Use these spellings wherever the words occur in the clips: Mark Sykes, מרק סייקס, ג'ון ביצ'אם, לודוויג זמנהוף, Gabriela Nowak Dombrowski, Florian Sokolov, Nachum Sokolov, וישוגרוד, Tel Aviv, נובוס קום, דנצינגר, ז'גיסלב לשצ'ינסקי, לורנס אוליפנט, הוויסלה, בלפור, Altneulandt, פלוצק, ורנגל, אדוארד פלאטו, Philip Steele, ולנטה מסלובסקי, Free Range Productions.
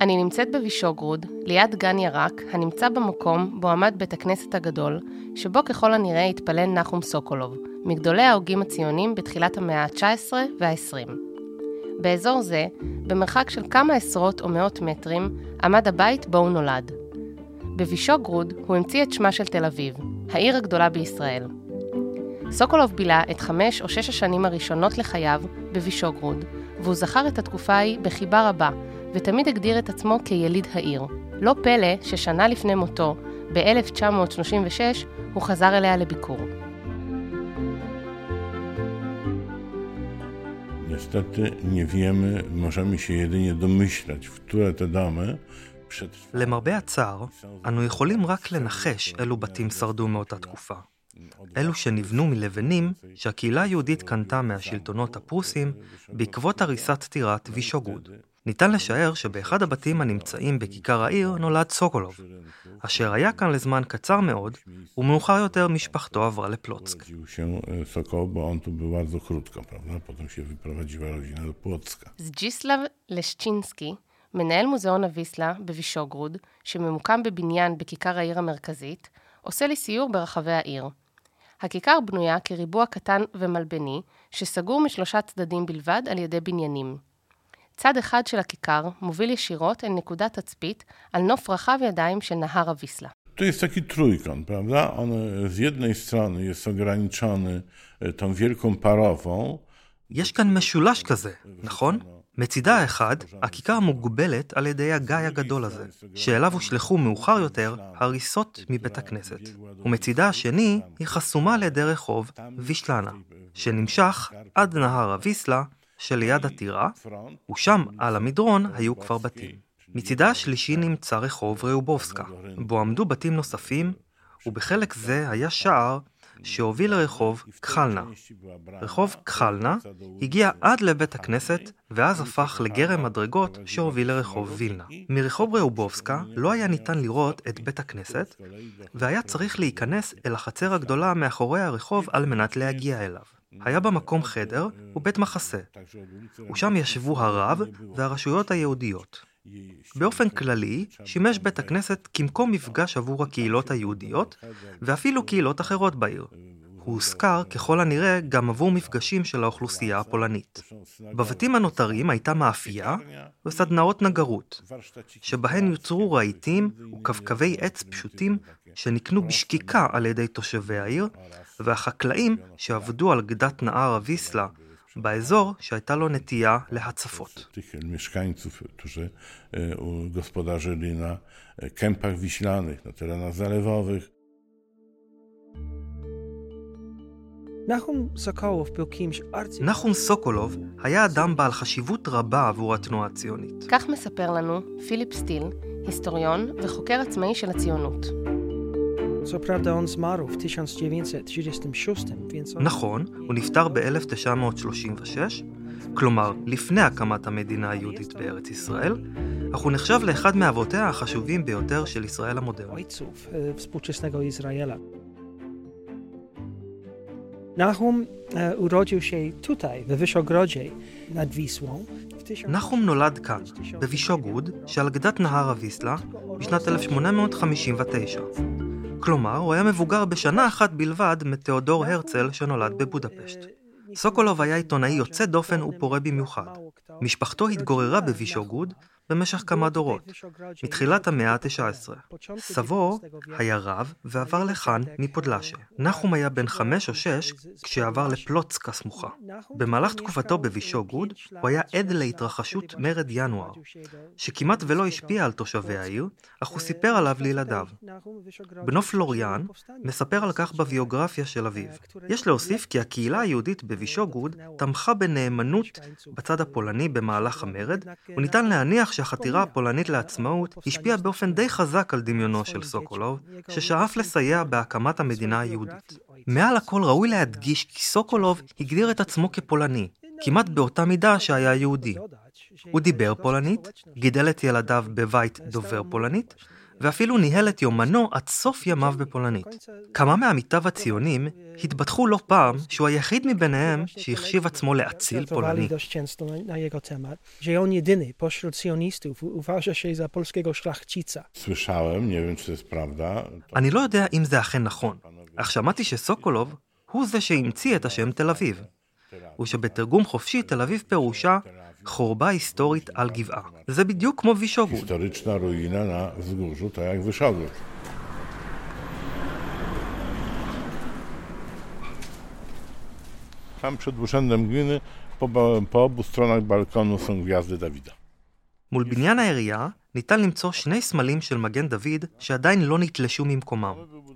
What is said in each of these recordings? אני נמצאת בוישוגרוד, ליד גן ירק, הנמצא במקום בו עמד בית הכנסת הגדול, שבו ככל הנראה התפלל נחום סוקולוב, מגדולי ההוגים הציונים בתחילת המאה ה-19 וה-20. באזור זה, במרחק של כמה עשרות או מאות מטרים, עמד הבית בו הוא נולד. בוישוגרוד הוא המציא את שמה של תל אביב, העיר הגדולה בישראל. סוקולוב בילה את 5 או 6 השנים הראשונות לחייו בוישוגרוד, והוא זכר את התקופה ההיא בחיבה רבה, ותמיד הגדיר את עצמו כיליד העיר. לא פלא ששנה לפני מותו, ב-1936, הוא חזר אליה לביקור. Niestety nie wiemy, możemy się jedynie domyślać, w które te domy... למרבה הצער, אנו יכולים רק לנחש אילו בתים שרדו מאותה תקופה. אלו שנבנו מלבנים שהקהילה היהודית קנתה מהשלטונות הפרוסים בעקבות הריסת טירת וישוגרוד. ניתן לשער שבאחד הבתים הנמצאים בכיכר העיר נולד סוקולוב, אשר היה כאן לזמן קצר מאוד, ומאוחר יותר משפחתו עברה לפלוצק. ז'גיסלב לשצ'ינסקי, מנהל מוזיאון הוויסלה בוישוגרוד, שממוקם בבניין בכיכר העיר המרכזית, עושה לי סיור ברחבי העיר. הכיכר בנויה כריבוע קטן ומלבני, שסגור מ3 צדדים בלבד על ידי בניינים. צד אחד של הכיכר מוביל ישירות אל נקודת תצפית על נוף רחב ידיים של נהר הוויסלה. To jest taki trójkąt, prawda? On z jednej strony jest ograniczony tą wielką parową. יש כאן משולש כזה, נכון? מצידה האחד, הכיכר מוגבלת על ידי הגיא הגדול הזה, שאליו הושלחו מאוחר יותר הריסות מבית הכנסת. ומצידה השני היא חסומה על ידי רחוב וישלנה, שנמשך עד נהר הוויסלה שליד הטירה, ושם על המדרון היו כבר בתים. מצידה השלישי נמצא רחוב ראובובסקה, בו עמדו בתים נוספים, ובחלק זה היה שער שהוביל לרחוב קחלנה. רחוב קחלנה הגיע עד לבית הכנסת, ואז הפך לגרם מדרגות שהוביל לרחוב וילנה. מרחוב ראובובסקה לא היה ניתן לראות את בית הכנסת, והיה צריך להיכנס אל החצר הגדולה מאחורי הרחוב על מנת להגיע אליו. היה במקום חדר ובית מחסה, ושם ישבו הרב והרשויות היהודיות. באופן כללי, שימש בית הכנסת כמקום מפגש עבור הקהילות היהודיות, ואפילו קהילות אחרות בעיר. הוא הוזכר ככל הנראה גם עבור מפגשים של האוכלוסייה הפולנית. בבתים הנותרים הייתה מאפייה וסדנאות נגרות, שבהן יוצרו רהיטים וקווקווי עץ פשוטים שנקנו בשקיקה על ידי תושבי העיר, והחקלאים שעבדו על גדת נהר הוויסלה, באזור שהייתה לו נטייה להצפות. ...mieszkańców, którzy gospodarzyli na kępach wiślanych, na terenach zalewowych. נחום סוקולוב היה אדם בעל חשיבות רבה עבור התנועה הציונית. כך מספר לנו פיליפ סטיל, היסטוריון וחוקר עצמאי של הציונות. נכון, הוא נפטר ב-1936, כלומר לפני הקמת המדינה היהודית בארץ ישראל, אך הוא נחשב לאחד מאבותיה החשובים ביותר של ישראל המודרנית. נחום urodził się tutaj, w Wyszogrodzie, nad Wisłą. נחום נולד כאן, בוישוגרוד, שעל גדת נהר הוויסלה, בשנת 1859. כלומר, הוא היה מבוגר בשנה אחת בלבד מתיאודור הרצל שנולד בבודפשט. סוקולוב היה עיתונאי יוצא דופן ופורה במיוחד. משפחתו התגוררה בוישוגרוד במשך כמה דורות, מתחילת המאה ה-19. סבו היה רב ועבר לכאן מפודלשה. נחום היה בן 5 או 6 כשעבר לפלוצק הסמוכה. במהלך תקופתו בוישוגרוד הוא היה עד להתרחשות מרד ינואר, שכמעט ולא השפיע על תושבי העיר, אך הוא סיפר עליו לילדיו. בנו פלוריאן מספר על כך בביוגרפיה של אביו. יש להוסיף כי הקהילה היהודית בוישוגרוד תמכה בנאמנות בצד הפולני במהלך המרד, וניתן להניח שהחתירה הפולנית לעצמאות השפיעה באופן די חזק על דמיונו של סוקולוב, ששאף לסייע בהקמת המדינה היהודית. מעל הכל ראוי להדגיש כי סוקולוב הגדיר את עצמו כפולני, כמעט באותה מידה שהיה יהודי. הוא דיבר פולנית, גידל את ילדיו בבית דובר פולנית, ואפילו ניהל את יומנו עד סוף ימיו בפולנית. כמה מעמיתיו הציונים התבדחו לא פעם שהוא היחיד מביניהם שהחשיב עצמו לאציל פולני. אני לא יודע אם זה אכן נכון, אך שמעתי שסוקולוב הוא זה שהמציא את השם תל אביב, ושבתרגום חופשי תל אביב פירושה חורבה היסטורית על גבעה. זה בדיוק כמו וישוגוד. היסטורyczna ruina na wzgórzu, tak jak Wyszogród. Tam przed urzędem gminy po obu stronach balkonu są gwiazdy Dawida. מול בניין העירייה ניתן למצוא שני סמלים של מגן דוד שעדיין לא נתלשו ממקומם.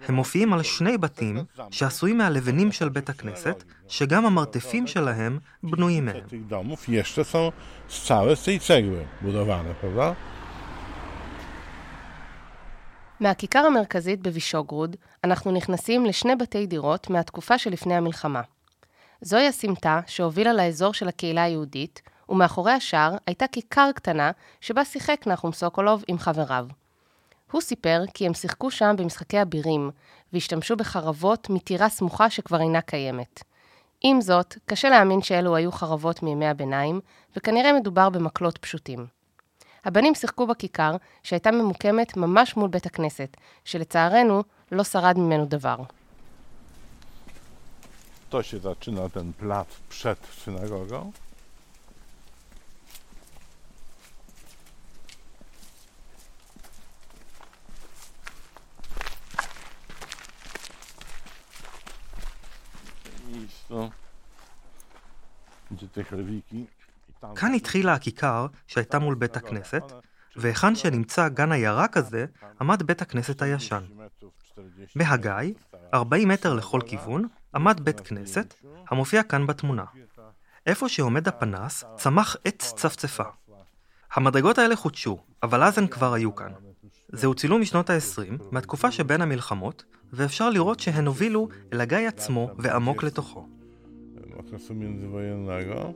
הם מופיעים על שני בתים שעשויים מהלבנים של בית הכנסת, שגם המרתפים שלהם בנויים מהם. מהכיכר המרכזית בוישוגרוד אנחנו נכנסים לשני בתי דירות מהתקופה שלפני המלחמה. זוהי הסמטה שהובילה לאזור של הקהילה היהודית, ומאחורי השער הייתה כיכר קטנה שבה שיחק נחום סוקולוב עם חבריו. הוא סיפר כי הם שיחקו שם במשחקי הבירים, והשתמשו בחרבות מטירה סמוכה שכבר אינה קיימת. עם זאת, קשה להאמין שאלו היו חרבות מימי הביניים, וכנראה מדובר במקלות פשוטים. הבנים שיחקו בכיכר שהייתה ממוקמת ממש מול בית הכנסת, שלצערנו לא שרד ממנו דבר. To się zaczyna ten plac przed synagogą. כאן התחילה הכיכר שהייתה מול בית הכנסת, והיכן שנמצא גן הירק הזה עמד בית הכנסת הישן. בהגאי, 40 מטר לכל כיוון, עמד בית כנסת, המופיע כאן בתמונה. איפה שעומד הפנס צמח עץ צפצפה. המדרגות האלה חודשו, אבל אז הן כבר היו כאן. זהו צילום משנות ה-20, מהתקופה שבין המלחמות, ואפשר לראות שהן הובילו אל הגיא עצמו ועמוק לתוכו. okresu międzywojennego,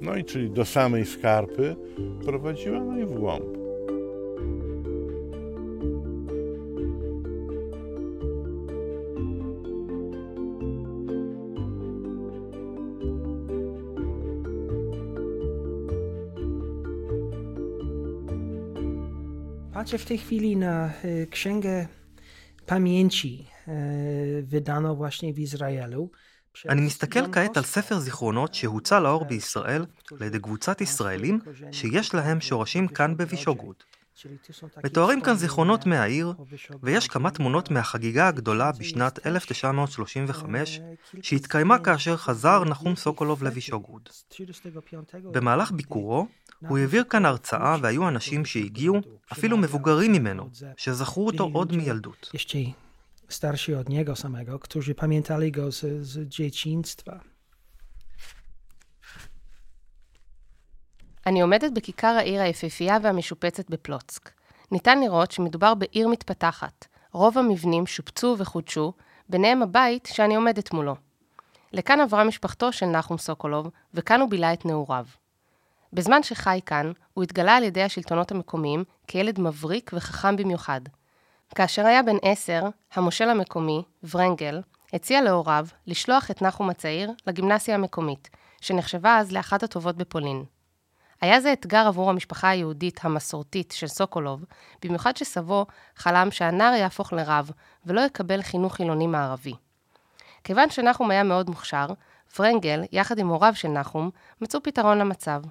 no i czyli do samej skarpy prowadziła, no i w głąb. Patrzę w tej chwili na księgę pamięci wydaną właśnie w Izraelu. אני מסתכל כעת על ספר זיכרונות שהוצא לאור בישראל לידי קבוצת ישראלים שיש להם שורשים כאן בוישוגרוד. מתוארים כאן זיכרונות מהעיר, ויש כמה תמונות מהחגיגה הגדולה בשנת 1935 שהתקיימה כאשר חזר נחום סוקולוב לוישוגרוד. במהלך ביקורו הוא העביר כאן הרצאה, והיו אנשים שהגיעו, אפילו מבוגרים ממנו, שזכרו אותו עוד מילדות. Starsi od niego samego, którzy pamiętali go z dzieciństwa. אני עומדת בכיכר העיר היפהפייה והמשופצת בפלוצק. ניתן לראות שמדובר בעיר מתפתחת. רוב המבנים שופצו וחודשו, ביניהם הבית שאני עומדת מולו. לכאן עברה משפחתו של נחום סוקולוב, וכאן הוא בילה את נעוריו. בזמן שחי כאן, הוא התגלה על ידי השלטונות המקומיים כילד מבריק וחכם במיוחד. כאשר היה בן 10, המושל המקומי, ורנגל, הציע להוריו לשלוח את נחום הצעיר לגימנסיה המקומית, שנחשבה אז לאחת הטובות בפולין. היה זה אתגר עבור המשפחה היהודית המסורתית של סוקולוב, במיוחד שסבו חלם שהנער יהפוך לרב ולא יקבל חינוך חילוני מערבי. כיוון שנחום היה מאוד מוכשר, ורנגל, יחד עם הוריו של נחום, מצאו פתרון למצב.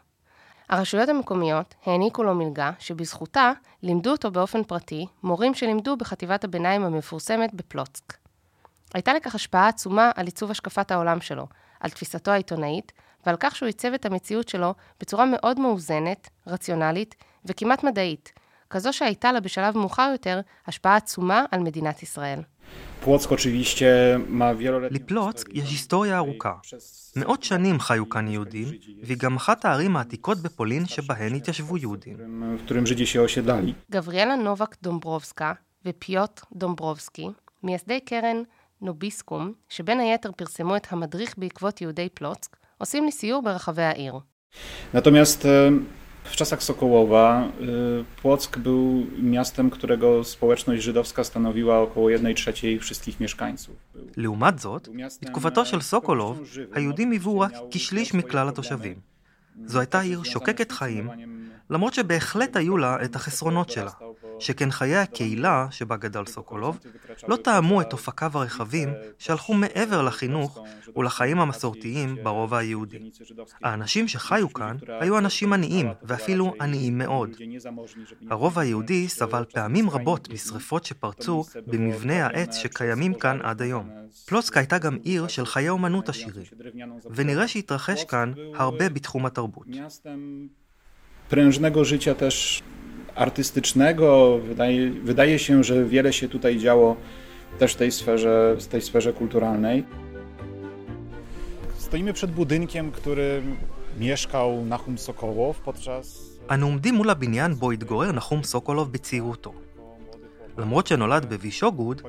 הרשויות המקומיות העניקו לו מלגה שבזכותה לימדו אותו באופן פרטי מורים שלימדו בחטיבת הביניים המפורסמת בפלוצק. הייתה לכך השפעה עצומה על עיצוב השקפת העולם שלו, על תפיסתו העיתונאית ועל כך שהוא עיצב את המציאות שלו בצורה מאוד מאוזנת, רציונלית וכמעט מדעית, כזו שהייתה לה בשלב מאוחר יותר השפעה עצומה על מדינת ישראל. לפלוצק יש היסטוריה ארוכה. מאות שנים חיו כאן יהודים, והיא גם אחת הערים העתיקות בפולין שבהן התיישבו יהודים. גבריאלה נובק דומברובסקה ופיוט דומברובסקי, מייסדי קרן נובוס קום, שבין היתר פרסמו את המדריך בעקבות יהודי פלוצק, עושים לי סיור ברחבי העיר. נתומייסט W czasach Sokołowa Płock był miastem, którego społeczność żydowska stanowiła około 1/3 wszystkich mieszkańców. לעומת זאת, בתקופתו של סוקולוב, היהודים היוו רק כשליש מכלל התושבים. זו הייתה עיר שוקקת חיים, למרות שבהחלט היו לה את החסרונות שלה, שכן חיי הקהילה שבה גדל סוקולוב לא טעמו את אופקיו הרחבים שהלכו מעבר לחינוך ולחיים המסורתיים ברובע היהודי. האנשים שחיו כאן היו אנשים עניים ואפילו עניים מאוד. הרובע היהודי סבל פעמים רבות משריפות שפרצו במבני העץ שקיימים כאן עד היום. פלוצק הייתה גם עיר של חיי אומנות עשירים, ונראה שהתרחש כאן הרבה בתחום התרבות. Prężnego życia też artystycznego. Wydaje się, że wiele się tutaj działo też w tej sferze kulturalnej. Stoimy przed budynkiem, który mieszkał Nachum Sokolov podczas... אנו עומדים מול הבניין בו התגורר נחום סוקולוב בצעירותו. למרות שנולד בוישוגוד,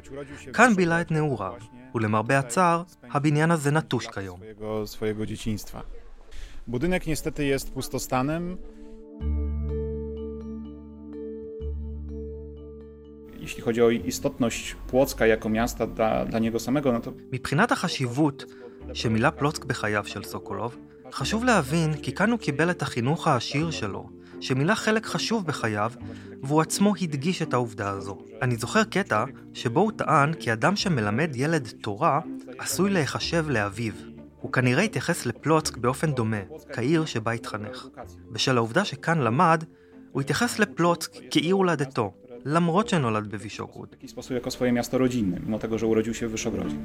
כאן בילה את נעוריו, ולמרבה הצער, הבניין הזה נטוש כיום. swojego dzieciństwa. Budynek niestety jest pustostanem. Jeśli chodzi o istotność Płocka jako miasta dla niego samego, no to... מבחינת החשיבות שמילא פלוצק בחייו של סוקולוב, חשוב להבין כי כאן הוא קיבל את החינוך העשיר שלו, שמילא חלק חשוב בחייו, והוא עצמו הדגיש את העובדה הזו. אני זוכר קטע שבו הוא טען כי אדם שמלמד ילד תורה עשוי להיחשב לאביו. הוא כנראה התייחס לפלוצק באופן דומה, כעיר שבה התחנך. בשל העובדה שכאן למד, הוא התייחס לפלוצק כעיר הולדתו, למרות שנולד בוישוגród. W taki sposób jako swoje miasto rodzinne, mimo tego, że urodził się w Wyszogrodzie.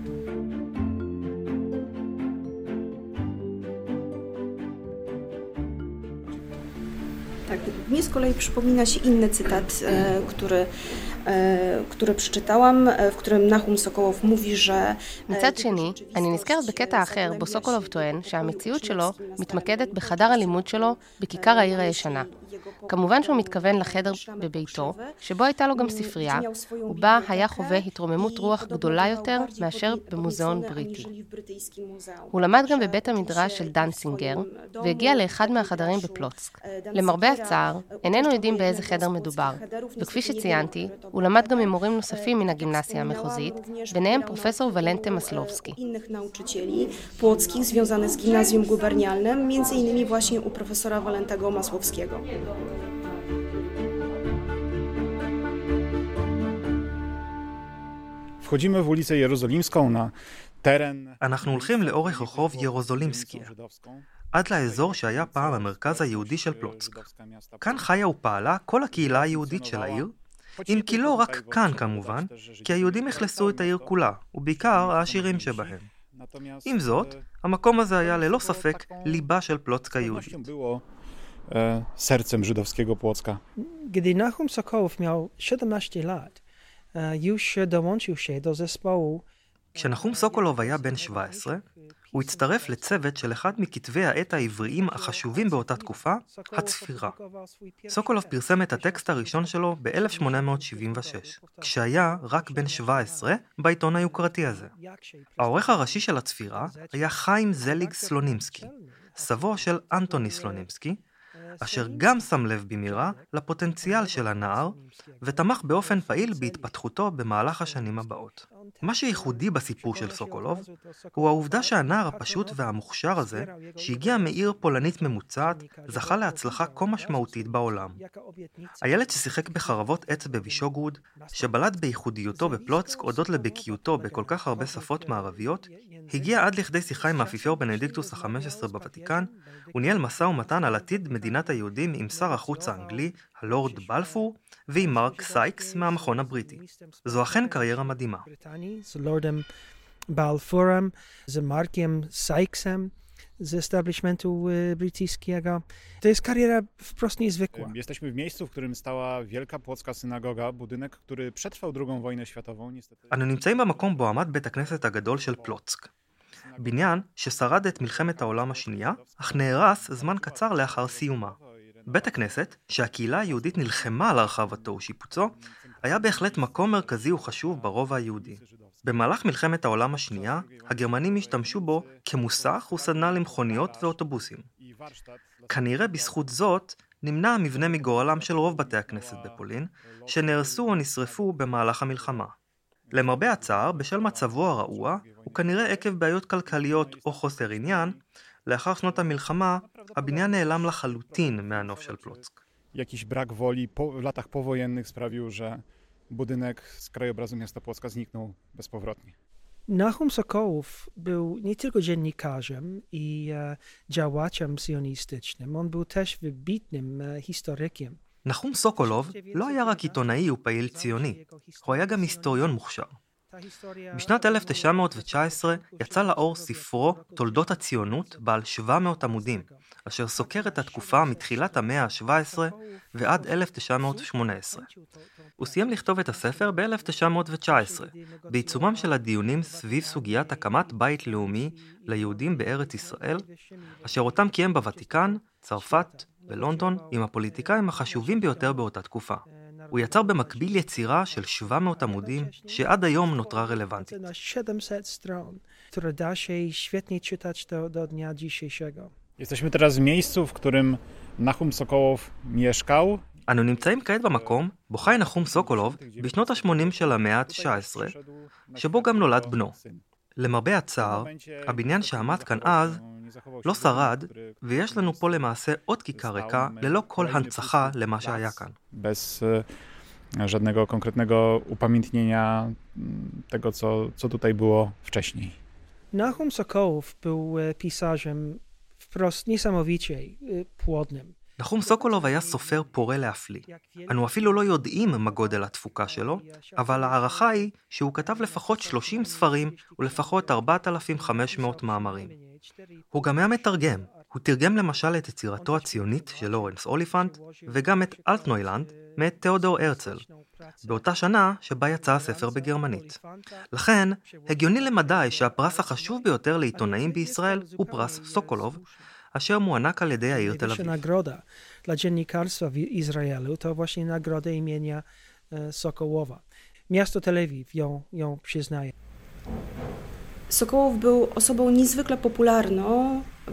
Tak, mnie z kolei przypomina się inny cytat, który przeczytałam, w którym Nachum Sokolov mówi, że... מצד שני, אני נזכרת בקטע אחר, בו סוקולוב טוען שהמציאות שלו מתמקדת בחדר הלימוד שלו בכיכר העיר הישנה. כמובן שהוא מתכוון לחדר בביתו, שבו הייתה לו גם ספרייה, ובה היה חווה התרוממות רוח גדולה יותר מאשר במוזיאון בריטי. הוא למד גם בבית המדרש של דנצינגר, והגיע לאחד מהחדרים בפלוצק. למרבה הצער, איננו יודעים באיזה חדר מדובר, וכפי שציינתי, הוא למד גם עם מורים נוספים מן הגימנסיה המחוזית, ביניהם פרופסור ולנטה מסלובסקי. פלוצקי, związane z gimnazjum gubernialnym, między innymi właśnie u profesora Walentego Masłowskiego. Wchodzimy w ulicę Jerozolimską na teren... אנחנו הולכים לאורך רחוב ירוזולימסקי, עד לאזור שהיה פעם המרכז היהודי של פלוצק. כאן חיה ופעלה כל הקהילה היהודית של העיר, אם כי לא רק כאן כמובן, כי היהודים הכלסו את העיר כולה, ובעיקר העשירים שבהם. עם זאת, המקום הזה היה ללא ספק ליבה של פלוצק היהודית. Sercem żydowskiego Płocka. Gdy Nachum Sokolov miał 17 lat, już dołączył się do zespołu. כשנחום סוקולוב היה בן 17, הוא הצטרף לצוות של אחד מכתבי העת העבריים החשובים באותה תקופה, הצפירה. סוקולוב פרסם את הטקסט הראשון שלו ב-1876, כשהיה רק בן 17 בעיתון היוקרתי הזה. העורך הראשי של הצפירה היה חיים זליג סלונימסקי, סבו של אנטוני סלונימסקי, אשר גם שם לב במהרה לפוטנציאל של הנער, ותמך באופן פעיל בהתפתחותו במהלך השנים הבאות. מה שייחודי בסיפור של סוקולוב, הוא העובדה שהנער הפשוט והמוכשר הזה, שהגיע מעיר פולנית ממוצעת, זכה להצלחה כה משמעותית בעולם. הילד ששיחק בחרבות עץ בוישוגród, שבלט בייחודיותו בפלוצק הודות לבקיאותו בכל כך הרבה שפות מערביות, הגיע עד לכדי שיחה עם האפיפיור בנדיקטוס ה-15 בוותיקן, וניהל משא ומתן על עתיד מדינת היהודים עם שר החוץ האנגלי, הלורד בלפור, ועם מרק סייקס מהמכון הבריטי. זו אכן קריירה מדהימה. בלפורם, זה מרקים סייקסם, ze establishmentu brytyjskiego. To jest kariera wprost niezwykła. Jesteśmy w miejscu, w którym stała wielka płocka synagoga, budynek, który przetrwał II wojnę światową, niestety. אנו נמצאים במקום בו עמד בית הכנסת הגדול של פלוצק. בניין ששרד את מלחמת העולם השנייה, אך נהרס זמן קצר לאחר סיומה. בית הכנסת, שהקהילה היהודית נלחמה על הרחבתו ושיפוצו, היה בהחלט מקום מרכזי וחשוב ברובע היהודי. במהלך מלחמת העולם השנייה, הגרמנים השתמשו בו כמוסך וסדנה למכוניות ואוטובוסים. כנראה בזכות זאת, נמנע המבנה מגורלם של רוב בתי הכנסת בפולין, שנהרסו או נשרפו במהלך המלחמה. למרבה הצער, בשל מצבו הרעוע, וכנראה עקב בעיות כלכליות או חוסר עניין, לאחר שנות המלחמה, הבניין נעלם לחלוטין מהנוף של פלוצק. Jakiś brak woli w latach powojennych sprawił, że budynek z krajobrazu miasta Płocka zniknął bezpowrotnie. Nachum Sokolów był nie tylko dziennikarzem i działaczem sionistycznym, on był też wybitnym historykiem. נחום סוקולוב לא היה רק עיתונאי ופעיל ציוני, הוא היה גם היסטוריון מוכשר. בשנת 1919 יצא לאור ספרו תולדות הציונות בעל 700 עמודים, אשר סוקר את התקופה מתחילת המאה ה-17 ועד 1918. הוא סיים לכתוב את הספר ב-1919, בעיצומם של הדיונים סביב סוגיית הקמת בית לאומי ליהודים בארץ ישראל, אשר אותם קיים בוותיקן, צרפת ולונדון עם הפוליטיקאים החשובים ביותר באותה תקופה. הוא יצר במקביל יצירה של 700 עמודים שעד היום נותרה רלוונטית. Jesteśmy teraz w miejscu, w którym Nachum Sokolov mieszkał. אנו נמצאים כעת במקום בו חי נחום סוקולוב בשנות ה-80 של המאה ה-19, שבו גם נולד בנו. למרבה הצער, הבניין שעמד כאן אז לא שרד, ויש לנו פה למעשה עוד כיכר ריקה ללא כל הנצחה למה שהיה כאן. Bez żadnego konkretnego upamiętnienia tego, co tutaj było wcześniej. Nachum Sokolov był pisarzem wprost niesamowicie płodnym. נחום סוקולוב היה סופר פורה להפליא. אנו אפילו לא יודעים מה גודל התפוקה שלו, אבל הערכה היא שהוא כתב לפחות 30 ספרים ולפחות 4,500 מאמרים. הוא גם היה מתרגם. הוא תרגם למשל את יצירתו הציונית של לורנס אוליפנט, וגם את אלטנוילנד מאת תיאודור הרצל, באותה שנה שבה יצא הספר בגרמנית. לכן, הגיוני למדי שהפרס החשוב ביותר לעיתונאים בישראל הוא פרס סוקולוב, אשר מוענק על ידי העיר תל אביב. nagroda dla dziennikarstwa w Izraelu to właśnie nagroda imienia Sokołowa. Miasto Tel Aviv ją przyznaje. Sokolów był osobą niezwykle popularną,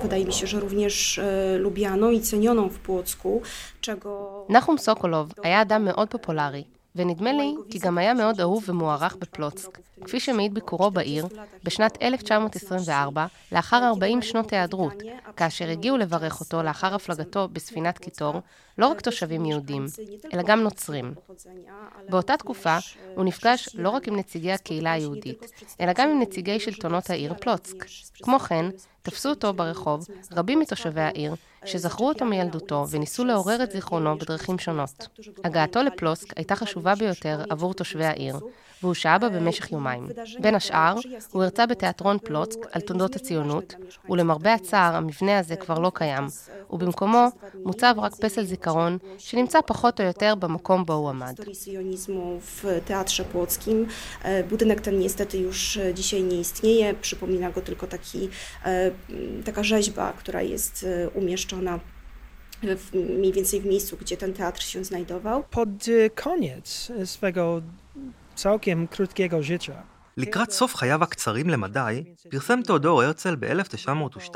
wydaje mi się, że również lubianą i cenioną w Płocku, czego... נחום סוקולוב היה אדם מאוד פופולרי, ונדמה לי כי גם היה מאוד אהוב ומוערך בפלוצק, כפי שמעיד ביקורו בעיר בשנת 1924, לאחר 40 שנות היעדרות, כאשר הגיעו לברך אותו לאחר הפלגתו בספינת קיטור, לא רק תושבים יהודים, אלא גם נוצרים. באותה תקופה הוא נפגש לא רק עם נציגי הקהילה היהודית, אלא גם עם נציגי שלטונות העיר פלוצק. כמו כן, תפסו אותו ברחוב רבים מתושבי העיר, שזכרו אותו מילדותו וניסו לעורר את זיכרונו בדרכים שונות. הגעתו לפלוצק הייתה חשובה ביותר עבור תושבי העיר, והוא שהה בה במשך יומיים. בין השאר, הוא הרצה בתיאטרון פלוצק על תולדות הציונות, ולמרבה הצער המבנה הזה כבר לא קיים, ובמקומו מוצב רק פסל זיכרון שנמצא פחות או יותר במקום בו הוא עמד. Budynek ten niestety już dzisiaj nie istnieje, przypomina go tylko taka rzeźba, która jest umieszczona mniej więcej w miejscu, gdzie ten teatr się znajdował. Pod koniec swego całkiem krótkiego życia. לקראת סוף חייו הקצרים למדי, פרסם תיאודור הרצל ב-1902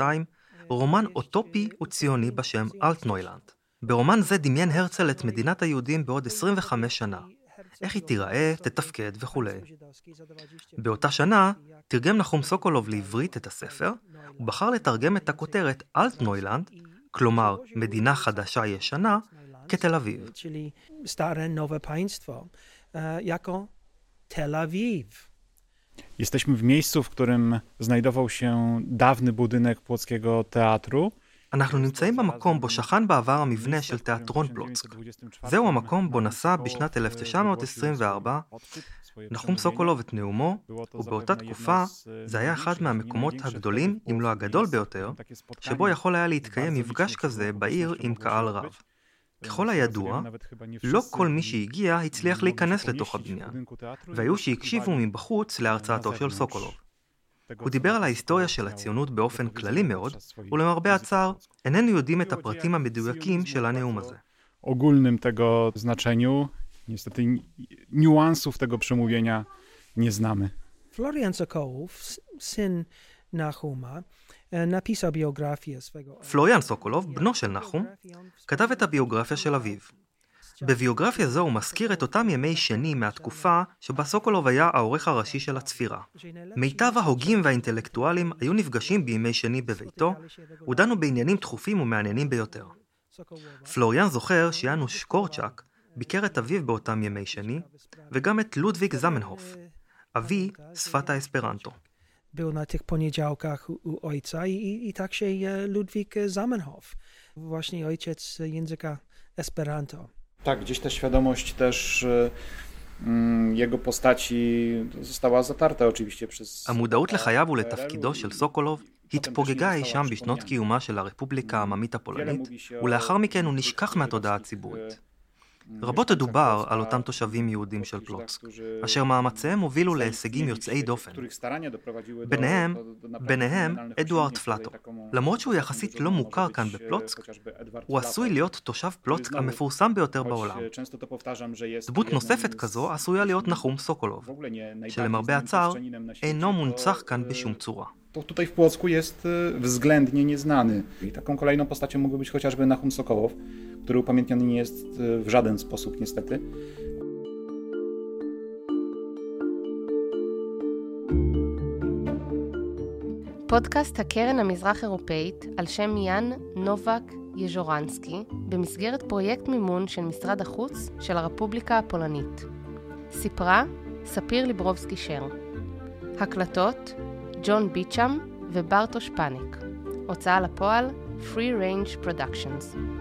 רומן אוטופי וציוני בשם אלטנוילנד. ברומן זה דמיין הרצל את מדינת היהודים בעוד 25 שנה. איך היא תיראה, תתפקד וכו'. באותה שנה תרגם נחום סוקולוב לעברית את הספר, הוא בחר לתרגם את הכותרת אלטנוילנד, כלומר מדינה חדשה ישנה, כתל אביב. Jako Tel Aviv. Jesteśmy w miejscu, w którym znajdował się dawny budynek płockiego teatru. אנחנו נמצאים במקום בו שכן בעבר המבנה של תיאטרון פלוצק. זהו המקום בו נשא בשנת 1924 נחום סוקולוב את נאומו, ובאותה תקופה זה היה אחד מהמקומות הגדולים, אם לא הגדול ביותר, שבו יכול היה להתקיים מפגש כזה בעיר עם קהל רב. ככל הידוע, לא כל מי שהגיע הצליח להיכנס לתוך הבניין, והיו שהקשיבו מבחוץ להרצאתו של סוקולוב. הוא דיבר על ההיסטוריה של הציונות באופן כללי מאוד, ולמרבה הצער, איננו יודעים את הפרטים המדויקים של הנאום הזה. Ogólnym tego znaczeniu, niestety niuansów tego przemówienia nie znamy. Florian Sokolov, syn Nachuma, napisał biografię swego. פלוריאן סוקולוב, בנו של נחום, כתב את הביוגרפיה של אביו. בביוגרפיה זו הוא מזכיר את אותם ימי שני מהתקופה שבה סוקולוב היה העורך הראשי של הצפירה. מיטב ההוגים והאינטלקטואלים היו נפגשים בימי שני בביתו, ודנו בעניינים דחופים ומעניינים ביותר. פלוריאן זוכר שיאנוש קורצ'אק ביקר את אביו באותם ימי שני, וגם את לודוויג זמנהוף, אבי שפת האספרנטו. Był na tych poniedziałkach u ojca i tak się Ludwig Zamenhof, właśnie ojciec języka esperanto. Tak, gdzieś ta świadomość też jego postaci została zatarta oczywiście przez... המודעות לחייו ולתפקידו של סוקולוב התפוגגה אי שם בשנות קיומה של הרפובליקה העממית הפולנית, ולאחר מכן הוא נשכח מהתודעה הציבורית. רבות הדובר על אותם תושבים יהודים של פלוצק, אשר מאמציהם הובילו להישגים יוצאי דופן. ביניהם אדוארד פלאטו. למרות שהוא יחסית לא מוכר כאן בפלוצק, הוא עשוי להיות תושב פלוצק המפורסם ביותר בעולם. דמות נוספת כזו עשויה להיות נחום סוקולוב, שלמרבה הצער אינו מונצח כאן בשום צורה. To tutaj w Płocku jest względnie nieznany. I taką kolejną postacią mógłby być chociażby Nachum Sokolov, który upamiętniony nie jest w żaden sposób niestety. פודקאסט הקרן המזרח אירופאית על שם יאן נובק-יז'ורנסקי במסגרת פרויקט מימון של משרד החוץ של הרפובליקה הפולנית. סיפרה ספיר ליברובסקי-שר. הקלטות ג'ון ביצ'אם וברטוש פאניק. הוצאה לפועל Free Range Productions.